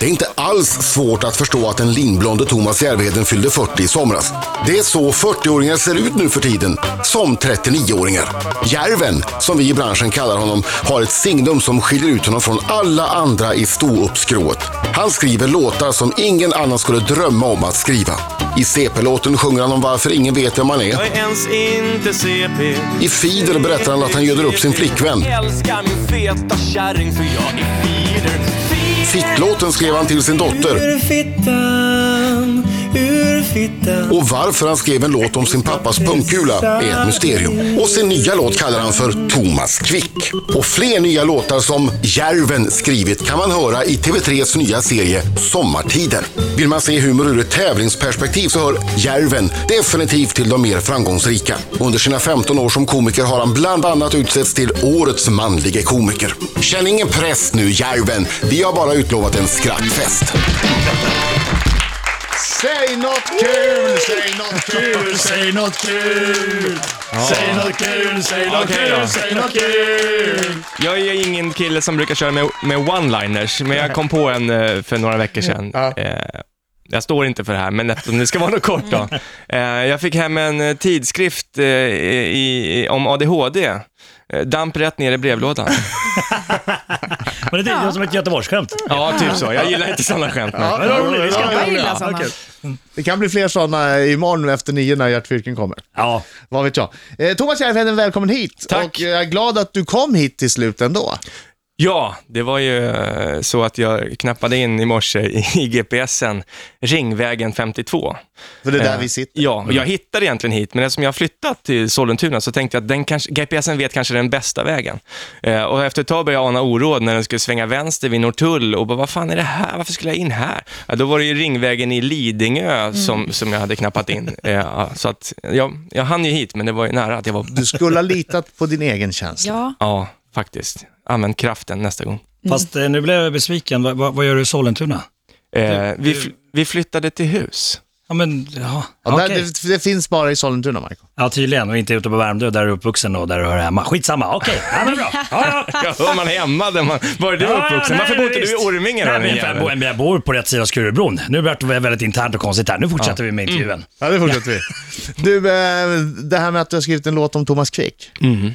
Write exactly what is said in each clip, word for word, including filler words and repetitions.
Det är inte alls svårt att förstå att den lindblonde Thomas Järvheden fyllde fyrtio i somras. Det är så fyrtioåringar ser ut nu för tiden, som trettionioåringar. Järven, som vi i branschen kallar honom, har ett signum som skiljer ut honom från alla andra i ståuppskrået. Han skriver låtar som ingen annan skulle drömma om att skriva. I C P-låten sjunger han om varför ingen vet vem man är. Jag är ens inte C P. I Fider berättar han att han göder upp sin flickvän. Jag älskar min feta kärring för jag är Fider. Fittlåten skrev han till sin dotter. Ur fittan, ur fittan. Och varför han skrev en låt om sin pappas punkkula är ett mysterium. Och sin nya låt kallar han för Thomas Quick. Och fler nya låtar som Järven skrivit kan man höra i T V tre:s nya serie Sommartider. Vill man se humor ur ett tävlingsperspektiv så hör Järven definitivt till de mer framgångsrika. Under sina femton år som komiker har han bland annat utsetts till årets manliga komiker. Känn ingen press nu Järven, vi har bara utlovat en skrattfest. Säg något kul, säg något kul, säg något kul. Ja. Säg något kul, säg något okay, kul, då. Säg något kul. Jag är ingen kille som brukar köra med, med one-liners, men jag kom på en för några veckor sedan. Ja. Jag står inte för det här, men eftersom det ska vara något kort då. Jag fick hem en tidskrift i, i, om A D H D. Damp rätt ner i brevlådan. Men det är ja. som ett göteborgsskämt. Ja, typ så. Jag gillar inte sådana skämt. Ja, det, roligt. Ja, jag gillar sådana. Okay. Det kan bli fler sådana imorgon efter nio när Hjärtfyrken kommer. Ja. Vad vet jag. Thomas Järvheden, välkommen hit. Tack. Och jag är glad att du kom hit till slut ändå. Ja, det var ju så att jag knappade in i morse i G P S'en Ringvägen femtiotvå. För det är där vi sitter. Ja, och jag hittade egentligen hit, men eftersom jag har flyttat till Sollentuna så tänkte jag att den kanske, G P S'en vet kanske den bästa vägen. Och efter ett tag började jag ana oråd när den skulle svänga vänster vid Nortull och bara, vad fan är det här? Varför skulle jag in här? Ja, då var det ju Ringvägen i Lidingö som, mm. som jag hade knappat in. Ja, så att jag, jag hann ju hit, men det var ju nära att jag var... Du skulle ha litat på din egen känsla. Ja, ja faktiskt. Använd kraften nästa gång. Mm. Fast nu blev jag besviken. Va, va, vad gör du i Sollentuna? Eh, vi, fl- vi flyttade till hus. Ja, men, ja. Ja, okay. det, det finns bara i Sollentuna, Marco. Ja, tydligen. Och inte ute på Värmdö, där du är uppvuxen och där du hör hemma. Skitsamma, okej. Okay. Ja, men bra. Ja, ja. Jag hör man hemma där man... Var är du ja, uppvuxen? Varför bor inte du i Ormingen? Nej, jag, bor, jag bor på rätt sida av Skurubron. Nu blir det väldigt internt och konstigt här. Nu fortsätter ja. vi med intervjun. Mm. Ja, det fortsätter ja. vi. Du, det här med att du har skrivit en låt om Thomas Quick. Mm.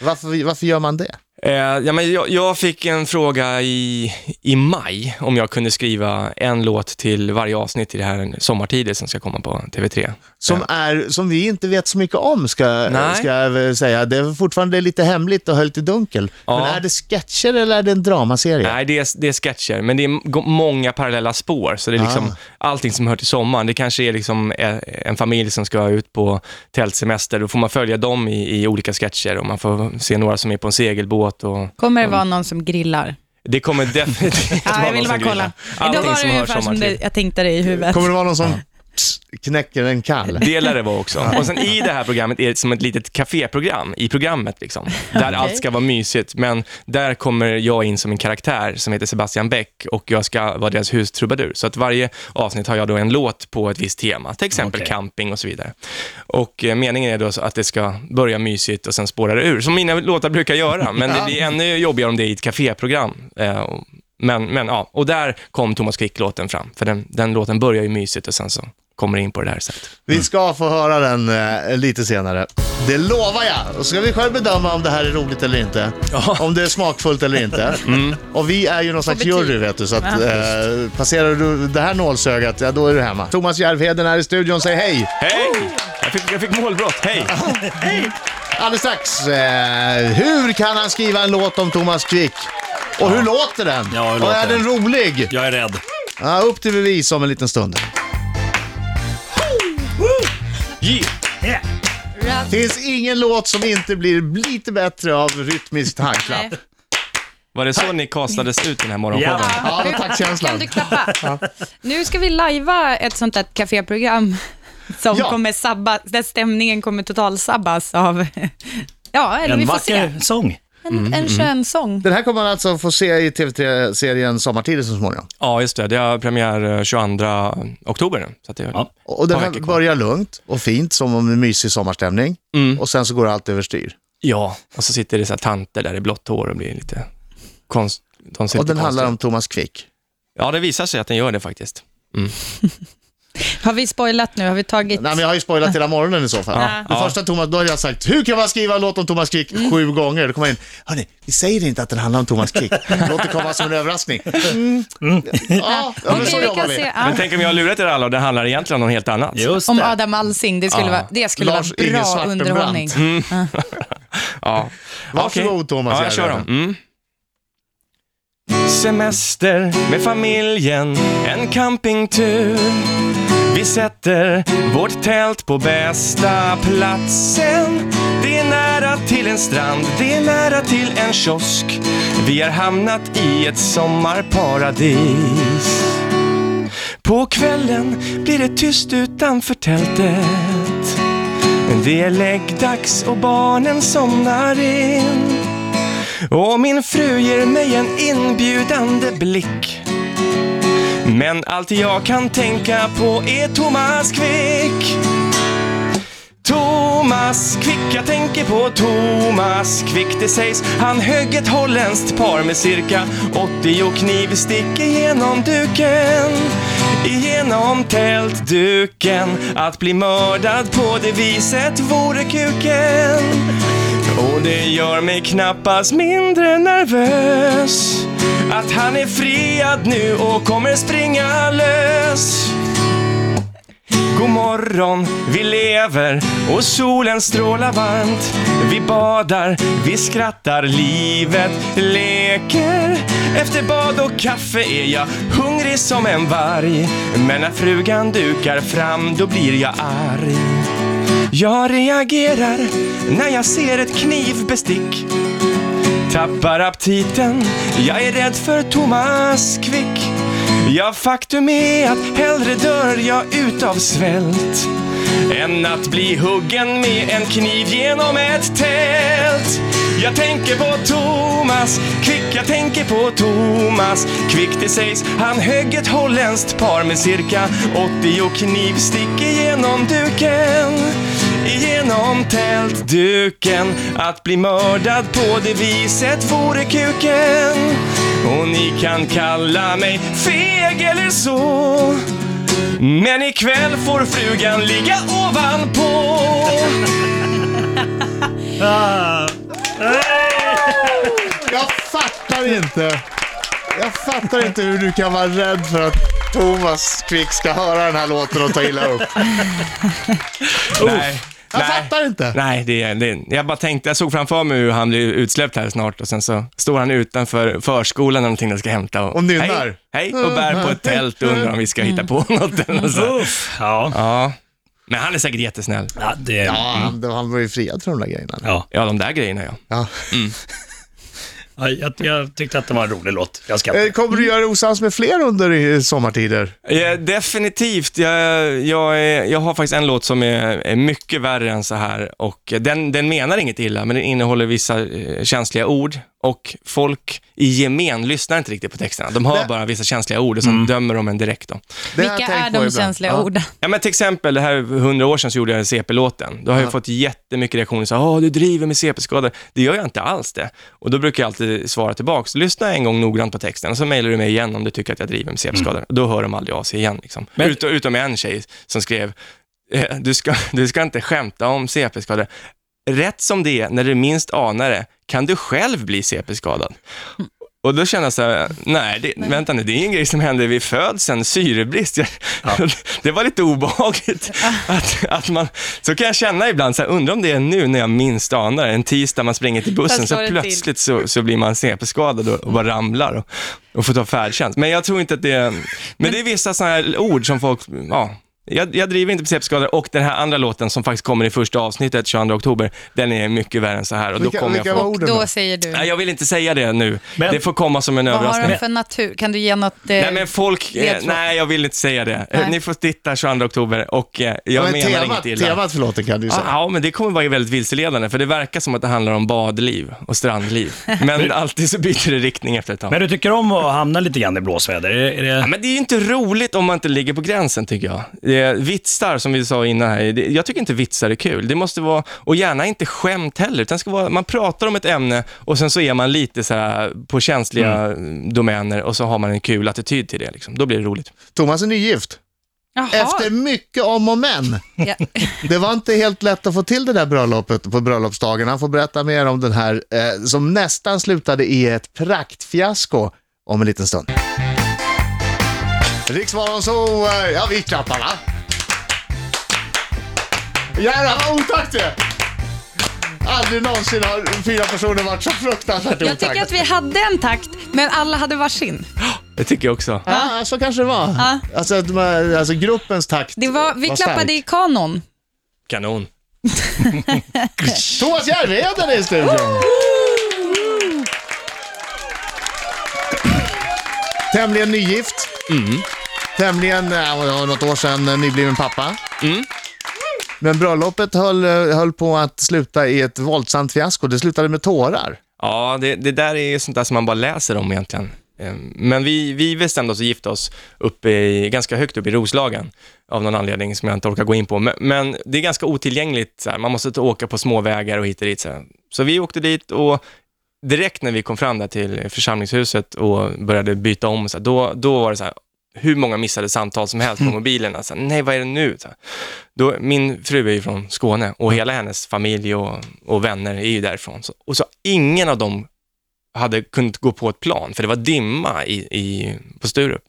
Varför, varför gör man det? Eh, ja, men jag, jag fick en fråga i, i maj om jag kunde skriva en låt till varje avsnitt i det här sommartidet som ska komma på T V tre. Som, är, som vi inte vet så mycket om, ska, ska jag säga. Det är fortfarande lite hemligt och höljt i dunkel. Ja. Men är det sketcher eller är det en dramaserie? Nej, det är, det är sketcher. Men det är många parallella spår. Så det är liksom ja. allting som hör till sommaren. Det kanske är liksom en familj som ska ut på tältsemester. Då får man följa dem i, i olika sketcher. Och man får se några som är på en segelbåt. Och, kommer det vara någon som grillar? Det kommer definitivt ja, vara någon som grillar. Allting var det som hör som det, jag tänkte det i huvudet. Kommer det vara någon som pss, knäcker en kall? Det lär det vara också. Och sen i det här programmet är det som ett litet kaféprogram i programmet liksom. Där okay. allt ska vara mysigt. Men där kommer jag in som en karaktär som heter Sebastian Bäck. Och jag ska vara deras hustrubadur. Så att varje avsnitt har jag då en låt på ett visst tema. Till exempel okay. camping och så vidare. Och eh, meningen är då att det ska börja mysigt och sen spåra det ur. Som mina låtar brukar göra. Men det blir ännu jobbigare om det är i ett kaféprogram. Eh, och, men, men ja, och där kom Thomas Quick-låten fram. För den, den låten börjar ju mysigt och sen så kommer in på det här sättet. Mm. Vi ska få höra den eh, lite senare. Det lovar jag. Och ska vi själv bedöma om det här är roligt eller inte. Oh. Om det är smakfullt eller inte. Mm. Och vi är ju någon slags jury, vet du. Så att eh, passerar du det här nålsögat, ja då är du hemma. Thomas Järvheden är i studion. Säg hej. Hej. Jag fick, jag fick målbrott. Hej. Hej. Alldeles strax. Eh, hur kan han skriva en låt om Thomas Quick? Och hur ja. låter den? Ja, hur låter och är den rolig? Jag är rädd. Ja, upp till bevis om en liten stund. Yeah. Yeah. Det finns ingen låt som inte blir lite bättre av rytmiskt handklapp. Var det så ni kastades ut den här morgonpodden? Ja, ja tack känslan. Kan du klappa? Ja. Nu ska vi lajva ett sånt där kaféprogram som ja. kommer sabba, där stämningen kommer total sabbas av ja, eller en vi får se. En vacker sång. En, mm, en skön sång. Den här kommer man alltså få se i T V tre-serien Sommartider så småningom. Ja, just det. Det har premiär tjugoandra oktober nu. Så att det är ja. Och den här börjar lugnt och fint, som om en mysig sommarstämning. Mm. Och sen så går allt överstyr. Ja, och så sitter det så här tanter där i blått hår och blir lite konst... De och den konst- handlar om Thomas Quick. Ja, det visar sig att den gör det faktiskt. Mm. Har vi spoilat nu? Har vi tagit... Nej, men jag har ju spoilat hela morgonen i så fall. Ja. Det ja. första Thomas, då har jag sagt, hur kan man skriva en låt om Thomas Quick mm. sju gånger? Då kommer jag in, hörni, vi säger inte att den handlar om Thomas Quick. Låt det komma som en överraskning. Mm. Mm. Ja, ja okay, men så jobbar vi. Se, ja. Men tänk om jag har lurat er alla och det handlar egentligen om något helt annat. Just om det. Adam Alsing, det skulle ja. vara, det skulle Lars vara bra underhållning. Mm. Ja. Ja. Varsågod okay. Thomas. Ja, jag kör dem. Mm. Semester med familjen, en campingtur. Vi sätter vårt tält på bästa platsen. Det är nära till en strand, det är nära till en kiosk. Vi har hamnat i ett sommarparadis. På kvällen blir det tyst utanför tältet. Det är läggdags och barnen somnar in. Och min fru ger mig en inbjudande blick. Men allt jag kan tänka på är Thomas Quick. Thomas Quick, jag tänker på Thomas Quick. Det sägs han högg ett holländskt par med cirka åttio knivstick igenom duken, igenom tältduken. Att bli mördad på det viset vore kuken. Och det gör mig knappast mindre nervös att han är friad nu och kommer springa lös. God morgon, vi lever och solen strålar varmt. Vi badar, vi skrattar, livet leker. Efter bad och kaffe är jag hungrig som en varg. Men när frugan dukar fram då blir jag arg. Jag reagerar när jag ser ett knivbestick. Tappar aptiten, jag är rädd för Thomas Quick. Ja, faktum är att hellre dör jag utav svält än att bli huggen med en kniv genom ett tält. Jag tänker på Thomas Quick, jag tänker på Thomas Quick. Det sägs han högg ett holländskt par med cirka åttio knivstick igenom duken, igenom tältduken. Att bli mördad på det viset vore kuken. Och ni kan kalla mig feg eller så, men ikväll får frugan ligga ovanpå. Ah. Jag fattar inte Jag fattar inte hur du kan vara rädd för att Thomas Quick ska höra den här låten och ta illa upp. Nej. Jag Nej. fattar inte. Nej, det, det, jag bara tänkte, jag såg framför mig hur han blir utsläppt här snart. Och sen så står han utanför förskolan när någonting han ska hämta. Och, och hej, hej, och bär på ett tält och undrar om vi ska hitta på något eller så. Ja. Ja. Men han är säkert jättesnäll. Ja, det, ja mm. han var ju friad från de där grejerna. Ja, ja de där grejerna, ja. Ja. Mm. Ja, jag, jag tyckte att det var en rolig låt. Jag ska... Kommer du göra osams med fler under sommartider? Ja, definitivt. Jag, jag, är, jag har faktiskt en låt som är, är mycket värre än så här. Och den, den menar inget illa, men den innehåller vissa känsliga ord. Och folk i gemen lyssnar inte riktigt på texterna. De hör det... bara vissa känsliga ord och sen mm. dömer de en direkt. Då. Vilka är de känsliga ja. orden? Ja, men till exempel, det här hundra år sedan så gjorde jag C P-låten. Då har ja. jag fått jättemycket reaktioner. Så, åh, du driver med C P-skador. Det gör jag inte alls det. Och då brukar jag alltid svara tillbaka. Så lyssna en gång noggrant på texten och så mejlar du mig igen om du tycker att jag driver med C P-skador. Mm. Då hör de aldrig av sig igen. Liksom. Men... Ut, utom en tjej som skrev, du ska, du ska inte skämta om C P-skador. Rätt som det är, när du minst anar det, kan du själv bli C P-skadad. Mm. Och då känner jag så här, nej, det, nej, vänta nu, det är ingen grej som händer vid födseln, syrebrist. Jag, ja. Det var lite obehagligt. Att, att man, så kan jag känna ibland, så här, undrar om det är nu när jag minst anar. En tisdag man springer till bussen, så plötsligt så, så blir man C P-skadad och, och bara ramlar och, och får ta färdtjänst. Men jag tror inte att det är... Men, men det är vissa sådana här ord som folk... Ja, Jag, jag driver inte på C P-skador, och den här andra låten som faktiskt kommer i första avsnittet tjugoandra oktober, den är mycket värre än så här. Och vilka, då kommer jag få... då säger du... Nej, jag vill inte säga det nu. Men... Det får komma som en överraskning. Vad har de för natur? Kan du ge något... Eh... Nej, men folk... Eh, nej, jag vill inte säga det. Nej. Ni får titta tjugoandra oktober och eh, jag men menar temat, inget illa. Temat för låten kan du säga. Ah, ja, men det kommer vara väldigt vilseledande, för det verkar som att det handlar om badliv och strandliv. Men alltid så byter det riktning efter ett tag. Men du tycker om att hamna lite grann i blåsväder? Är det... Ja, men det är ju inte roligt om man inte ligger på gränsen, tycker jag. det, vitsar som vi sa innan här, det, jag tycker inte vitsar är kul. Det måste vara, och gärna inte skämt heller, utan ska vara, man pratar om ett ämne och sen så är man lite så här på känsliga mm. domäner och så har man en kul attityd till det liksom. Då blir det roligt. Thomas är nygift. Jaha. Efter mycket om och men. Ja. Det var inte helt lätt att få till det där bröllopet på bröllopsdagen. Han får berätta mer om den här eh, som nästan slutade i ett praktfiasko om en liten stund. Riksmorgon så, eh, ja vi klappar va? Jävlar vad otakt det! Aldrig någonsin har fyra personer varit så fruktansvärt otakt. Jag tycker att vi hade en takt, men alla hade varsin. Det tycker jag också. Ja, så kanske det var. Ja. Alltså, alltså gruppens takt det var, vi var klappade stark. I kanon. Kanon. Thomas Järvheden är i studion. Tämligen nygift. Mm. Tämligen, äh, något år sedan, nybliven pappa. Mm. Men bröllopet höll, höll på att sluta i ett våldsamt fiasko. Det slutade med tårar. Ja, det, det där är sånt där som man bara läser om egentligen. Men vi, vi bestämde oss att gifta oss uppe i, ganska högt upp i Roslagen av någon anledning som jag inte orkar gå in på. Men, men det är ganska otillgängligt. Så här. Man måste åka på småvägar och hit och dit. Så, så vi åkte dit och direkt när vi kom fram där till församlingshuset och började byta om. Så här, då, då var det så här, hur många missade samtal som helst på mobilerna. Så här, nej, vad är det nu? Så här, då, min fru är ju från Skåne och hela hennes familj och, och vänner är ju därifrån. Så, och så ingen av dem hade kunnat gå på ett plan, för det var dimma i, i, på Sturup.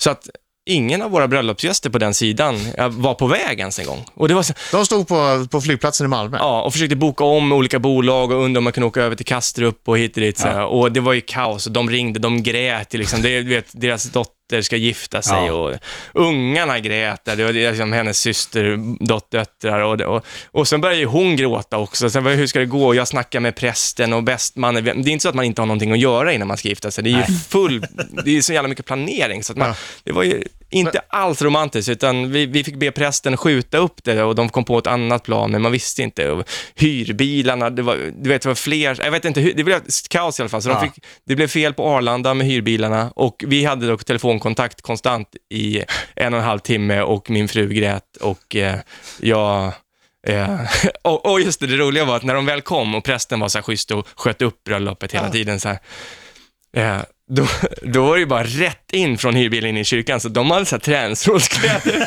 Så att ingen av våra bröllopsgäster på den sidan var på väg ens en gång. Och det var så... De stod på, på flygplatsen i Malmö. Ja, och försökte boka om olika bolag och undra om man kunde åka över till Kastrup och hit och dit. Ja. Och det var ju kaos. Och de ringde, de grät. Liksom. Det, vet, deras dotter ska gifta sig. Ja. Och ungarna grät. Det var liksom hennes syster, dotter. Och, och, och sen började ju hon gråta också. Sen var hur ska det gå? Och jag snackade med prästen och bästmannen. Det är inte så att man inte har någonting att göra innan man ska gifta sig. Det är ju full... Det är så jävla mycket planering. Så att man, ja. Det var ju... Inte alls romantiskt, utan vi, vi fick be prästen skjuta upp det och de kom på ett annat plan, men man visste inte. Och hyrbilarna, det var, du vet, det var fler, jag vet inte, det blev kaos i alla fall. Så ja. de fick, det blev fel på Arlanda med hyrbilarna och vi hade dock telefonkontakt konstant i en och en halv timme och min fru grät och eh, jag... Yeah. och, och just det, det roliga var att när de väl kom och prästen var så här schysst och sköt upp bröllopet hela ja. tiden så här... Eh, Då, då var det ju bara rätt in från hyrbilen i kyrkan. Så de hade så här tränsrådskläder.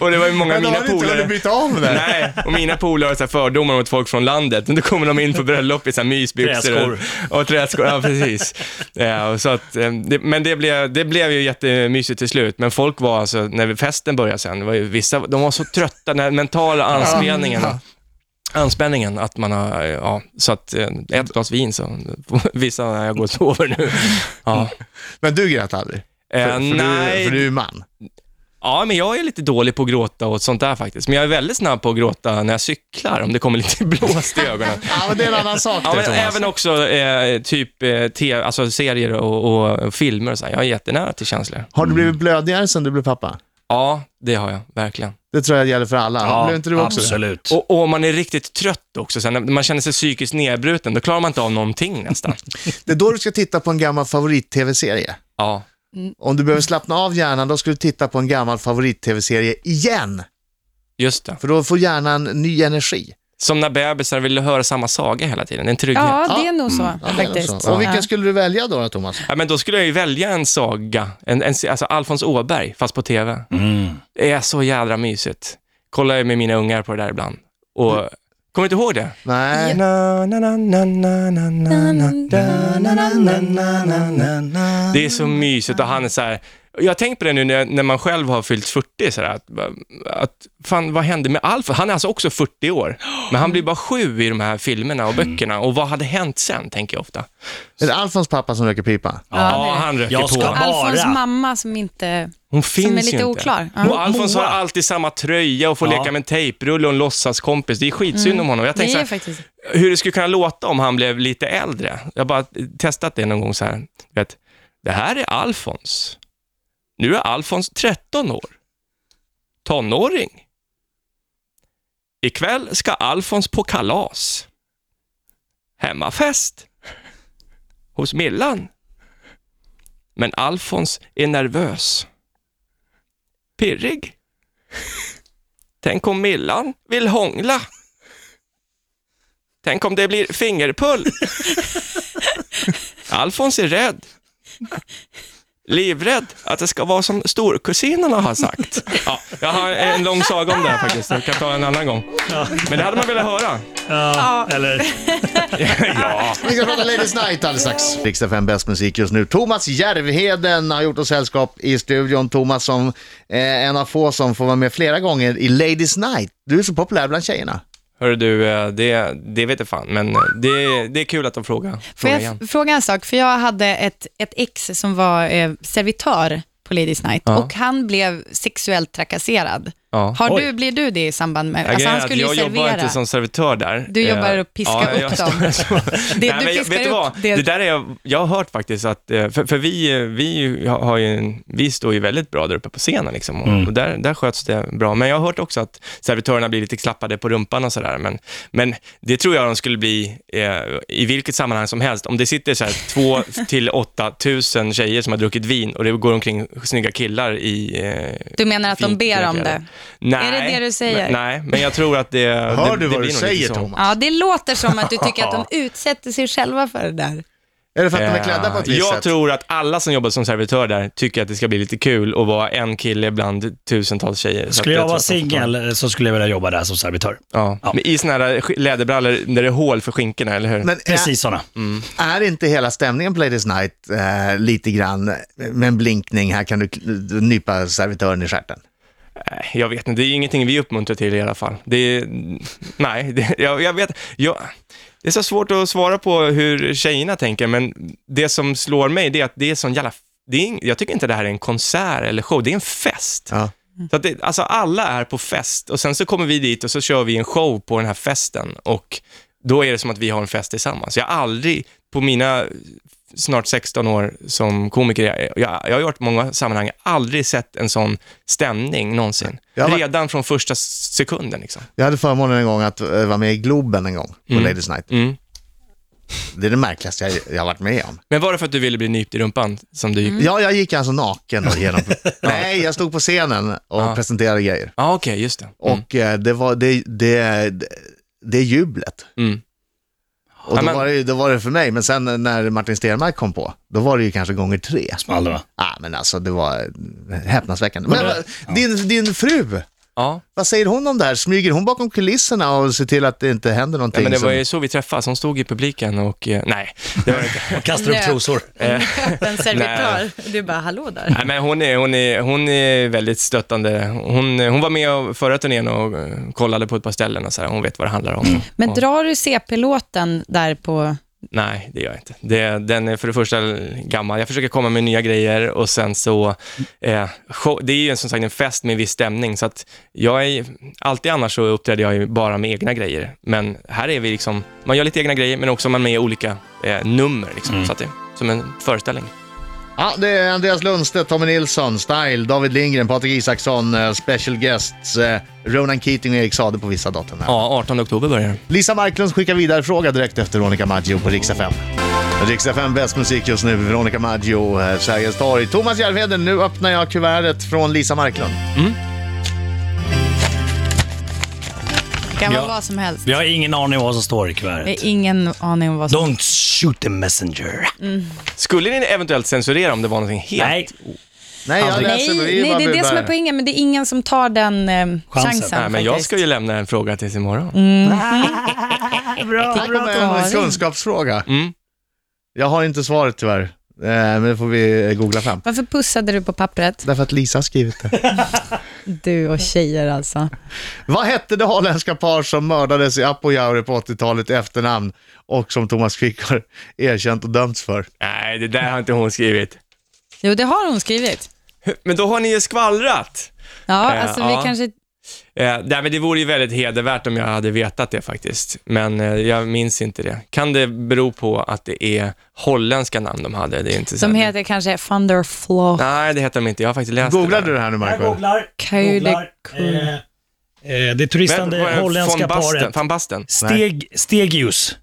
Och det var ju många av mina polare. Nej, och mina polare har så här fördomar mot folk från landet. Men då kommer de in på bröllop i så här mysbyxor och, och träskor. Ja, precis. Ja, så att, det, men det blev, det blev ju jättemysigt till slut. Men folk var alltså, när festen började sen var ju vissa, de var så trötta, den här mentala anspelningen. Ja. Anspänningen att man har, ja, så att ett glas vin så vissa när jag går och sover nu. Ja. Men du grät aldrig? För, eh, för nej. Du, för du är man. Ja, men jag är lite dålig på att gråta och sånt där faktiskt. Men jag är väldigt snabb på att gråta när jag cyklar, om det kommer lite blåst i ögonen. Ja, men det är en annan sak. Ja, men även också eh, typ eh, te, alltså serier och, och filmer och så här. Jag är jättenära till känslor. Har du blivit blödigare sen du blev pappa? Ja, det har jag, verkligen. Det tror jag gäller för alla. Ja, blev inte du också absolut. Och, och man är riktigt trött också. Så när man känner sig psykiskt nedbruten, då klarar man inte av någonting nästan. Det är då du ska titta på en gammal favorit-tv-serie. Ja. Mm. Om du behöver slappna av hjärnan, då ska du titta på en gammal favorit-tv-serie igen. Just det. För då får hjärnan ny energi. Som när bebisar vill höra samma saga hela tiden. En trygghet. Ja, det är nog så. Mm. Ja, faktiskt. Nog så. Och vilken skulle du välja då, Thomas? Ja, men då skulle jag ju välja en saga. En, en, alltså Alfons Åberg, fast på tv. Mm. Det är så jädra mysigt. Kollar jag med mina ungar på det där ibland. Och... Mm. Kommer du inte ihåg det? Nej. Det är så mysigt och han är så här... Jag tänker på det nu när, när man själv har fyllt fyrtio så där, att, att fan, vad hände med Alf? Han är alltså också fyrtio år, men han blir bara sju i de här filmerna och böckerna. Och vad hade hänt sen, tänker jag ofta. Är det Alfons pappa som röker pipa? Ja, ja han röker jag på. Bara. Alfons mamma som inte... Hon finns som är lite ju inte. Oklar. Ja. Och Alfons har alltid samma tröja och får ja. leka med en tejprulle och en låtsaskompis. Det är skitsynd mm. om honom. Jag tänkte det så här, faktiskt... hur det skulle kunna låta om han blev lite äldre. Jag har bara testat det någon gång så här. Vet, det här är Alfons. Nu är Alfons tretton år. Tonåring. Ikväll ska Alfons på kalas. Hemmafest. Hos Millan. Men Alfons är nervös. Pirrig. Tänk om Millan vill hångla. Tänk om det blir fingerpull. Alfons är rädd. Livrädd att det ska vara som storkusinerna har sagt. Ja, jag har en lång saga om det här faktiskt. Jag kan ta en annan gång. Ja. Men det hade man velat höra. Ja, eller... ja. Vi ska prata Ladies Night alldeles strax. Riks-F M bäst musik just nu. Thomas Järvheden har gjort oss sällskap i studion. Thomas som eh, en av få som får vara med flera gånger i Ladies Night. Du är så populär bland tjejerna. Hör du, det, det vet jag fan, men det, det är kul att de frågar. Får jag igen. Fråga en sak? För jag hade ett, ett ex som var eh, servitör på Ladies Night, ja. Och han blev sexuellt trakasserad. Ja. Har du, blir du det i samband med... Alltså han skulle jag ju servera. Jag jobbar inte som servitör där. Du jobbar och piskar ja, upp dem. det, Nej, du piskar jag, vet upp vad? Det. Det där är jag, jag har hört faktiskt att... För, för vi, vi, har ju, vi står ju väldigt bra där uppe på scenen. Liksom, och, mm. och där, där sköts det bra. Men jag har hört också att servitörerna blir lite klappade på rumpan och sådär. Men, men det tror jag de skulle bli eh, i vilket sammanhang som helst. Om det sitter så här två till åtta tusen tjejer som har druckit vin och det går omkring snygga killar i... Eh, du menar att de ber om det? Nej, är det det du säger? Men, nej, men jag tror att det... Hör det, du det vad du säger, Thomas? Ja, det låter som att du tycker att de utsätter sig själva för det där. Är det för att de är klädda på ett visst sätt? Jag tror att alla som jobbar som servitör där tycker att det ska bli lite kul att vara en kille bland tusentals tjejer. Skulle jag, jag vara singel så skulle jag vilja jobba där som servitör. Ja, ja. Men i såna här läderbrallor där det är hål för skinkorna, eller hur? Men är, precis sådana. Mm. Är inte hela stämningen på Ladies Night eh, lite grann med en blinkning? Här kan du nypa servitören i stjärten. Jag vet inte, det är ingenting vi uppmuntrar till i alla fall. Det är, nej, det, jag, jag vet jag, det är så svårt att svara på hur tjejerna tänker. Men det som slår mig det är att det är sån jävla det är, jag tycker inte det här är en konsert eller show. Det är en fest, ja. Så att det, alltså alla är på fest. Och sen så kommer vi dit och så kör vi en show på den här festen. Och då är det som att vi har en fest tillsammans. Jag har aldrig på mina snart sexton år som komiker, jag, jag har gjort många sammanhang, aldrig sett en sån stämning någonsin. Var... Redan från första sekunden liksom. Jag hade förmånen en gång att vara med i Globen en gång på mm. Ladies Night. Mm. Det är det märkligaste jag, jag har varit med om. Men var det för att du ville bli nypt i rumpan som du gick? Mm. Ja, jag gick alltså naken och genom... Nej, jag stod på scenen och ah. presenterade grejer. Ja, ah, okej, okay, just det. Mm. Och det var det, det, det är jublet. Mm. Och då var, det, då var det för mig. Men sen när Martin Stenmark kom på, då var det ju kanske gånger tre. Small, va? Ja, men alltså det var häpnadsväckande. Men ja. din, din fru, ja. Vad säger hon om det här? Smyger hon bakom kulisserna och ser till att det inte händer någonting? Ja, men det var som... ju så vi träffades. Hon stod i publiken och... Nej, det var inte... Kastrup trosor. En servitör. Du bara, hallå där. Nej, men hon är, hon är, hon är väldigt stöttande. Hon, hon var med förra turnén och kollade på ett par ställen och så här. Hon vet vad det handlar om. Men och... drar du C P-låten där på... Nej, det gör jag inte. Det, den är för det första gammal. Jag försöker komma med nya grejer och sen så... Eh, show, det är ju som sagt en fest med en viss stämning. Så att jag är... Alltid annars så uppträder jag ju bara med egna grejer. Men här är vi liksom... Man gör lite egna grejer men också man med olika eh, nummer liksom. Mm. Så att det är som en föreställning. Ja, det är Andreas Lundstedt, Tommy Nilsson, Style, David Lindgren, Patrik Isaksson, Special Guests, Ronan Keating och Erik Sade på vissa datum här. Ja, artonde oktober börjar. Lisa Marklund skickar vidare fråga direkt efter Veronica Maggio på Riks-F M. Riks-F M bäst musik just nu, Veronica Maggio, Sveriges torg. Thomas Järvheden, nu öppnar jag kuvertet från Lisa Marklund. Mm. Det kan vara ja. Vad som helst. Vi har ingen aning om vad som står i kuvertet. Vi har ingen aning om vad som... Don't shoot the messenger. Mm. Skulle ni eventuellt censurera om det var någonting helt... Nej, nej, jag läser, nej, nej det är det som är poängen. Men det är ingen som tar den eh, chansen. chansen nej, men jag ska ju lämna en fråga tills imorgon. Mm. Bra, här kommer en kunskapsfråga. Mm. Jag har inte svaret tyvärr. Men det får vi googla fram. Varför pussade du på pappret? Därför att Lisa har skrivit det. Du och tjejer alltså. Vad hette det holländska par som mördades i Apojaure på åttiotalet efternamn och som Thomas Quick har erkänt och dömts för? Nej, det där har inte hon skrivit. Jo, det har hon skrivit. Men då har ni ju skvallrat. Ja, alltså eh, vi ja. kanske... Eh, nej, men det vore ju väldigt hedervärt om jag hade vetat det faktiskt. Men eh, jag minns inte det. Kan det bero på att det är holländska namn de hade? Det är inte de heter det. Kanske Van der Floh. Nej, det heter de inte. Jag har faktiskt läst. Googlar det du det här nu, Marco? Jag googlar. googlar. Eh, eh, det turistande holländska paret. Van Basten? Steg, Stegehuis.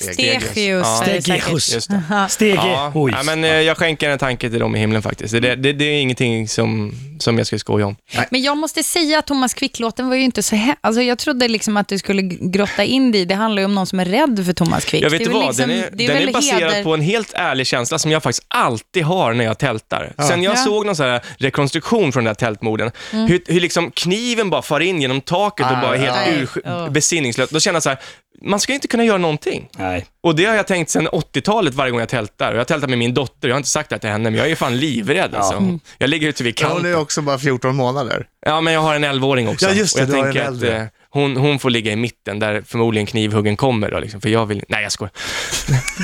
Stegehuis. Stegehuis. Stegehuis. Ja, men jag skänker en tanke till dem i himlen faktiskt. Det, det, det är ingenting som, som jag ska skoja om. Nej. Men jag måste säga att Thomas Quick-låten var ju inte så he- alltså jag trodde liksom att du skulle grotta in dig. Det handlar ju om någon som är rädd för Thomas Quick. Jag vet inte vad, liksom, den är, det är, den är baserad heder... på en helt ärlig känsla som jag faktiskt alltid har när jag tältar. Ja. Sen jag ja. såg någon sån här rekonstruktion från den här tältmorden. Mm. Hur, hur liksom kniven bara far in genom taket ah, och bara helt ur, oh. besinningslöst. Då känner jag så här, man ska inte kunna göra någonting. Nej. Och det har jag tänkt sedan åttiotalet varje gång jag tältar. Och jag tältar med min dotter, jag har inte sagt det till henne, men jag är fan livrädd ja. alltså. mm. Jag ligger ute vid kanten. Hon är också bara fjorton månader. Ja, men jag har en elvaåring också. Ja, just det, och jag tänker att äldre. Hon, hon får ligga i mitten där förmodligen knivhuggen kommer då, liksom, för jag vill... Nej, jag skojar.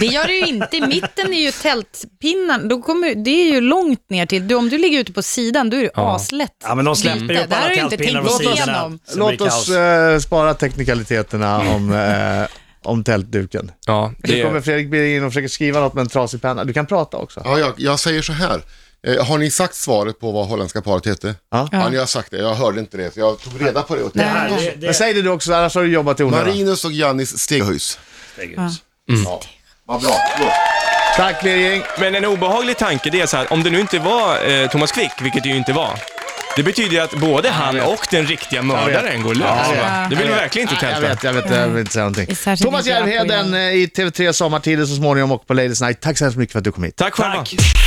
Det gör du ju inte. Mitten är ju tältpinnan. Då kommer, det är ju långt ner till. Du, om du ligger ute på sidan, då är det ja. aslätt. Ja, men de släpper ju upp alla tältpinnar på sidorna. Låt oss uh, spara teknikaliteterna om... Uh, om tältduken. Ja, det nu kommer Fredrik Birgin och försöker skriva något med en trasig penna. Du kan prata också. Ja, jag, jag säger så här. Eh, har ni sagt svaret på vad holländska paret heter? Ja. ja. Ni har sagt det. Jag hörde inte det. Så jag tog reda på det. Och det, här, det, det. Men säg det du också, annars har du jobbat i onödan. Marinus och Jannis Stegehuis. Stegehuis. Ja. Mm. ja. Vad bra. bra. Tack, Birgin. Men en obehaglig tanke, det är så här. Om det nu inte var eh, Thomas Quick, vilket det ju inte var. Det betyder att både han och den riktiga mördaren går lös. Ja, det vill vi verkligen inte tälta. Jag vet, jag vet, jag vill inte säga någonting. Thomas Järvheden i T V tre Sommartider så småningom och på Ladies Night. Tack så hemskt mycket för att du kom hit. Tack själv.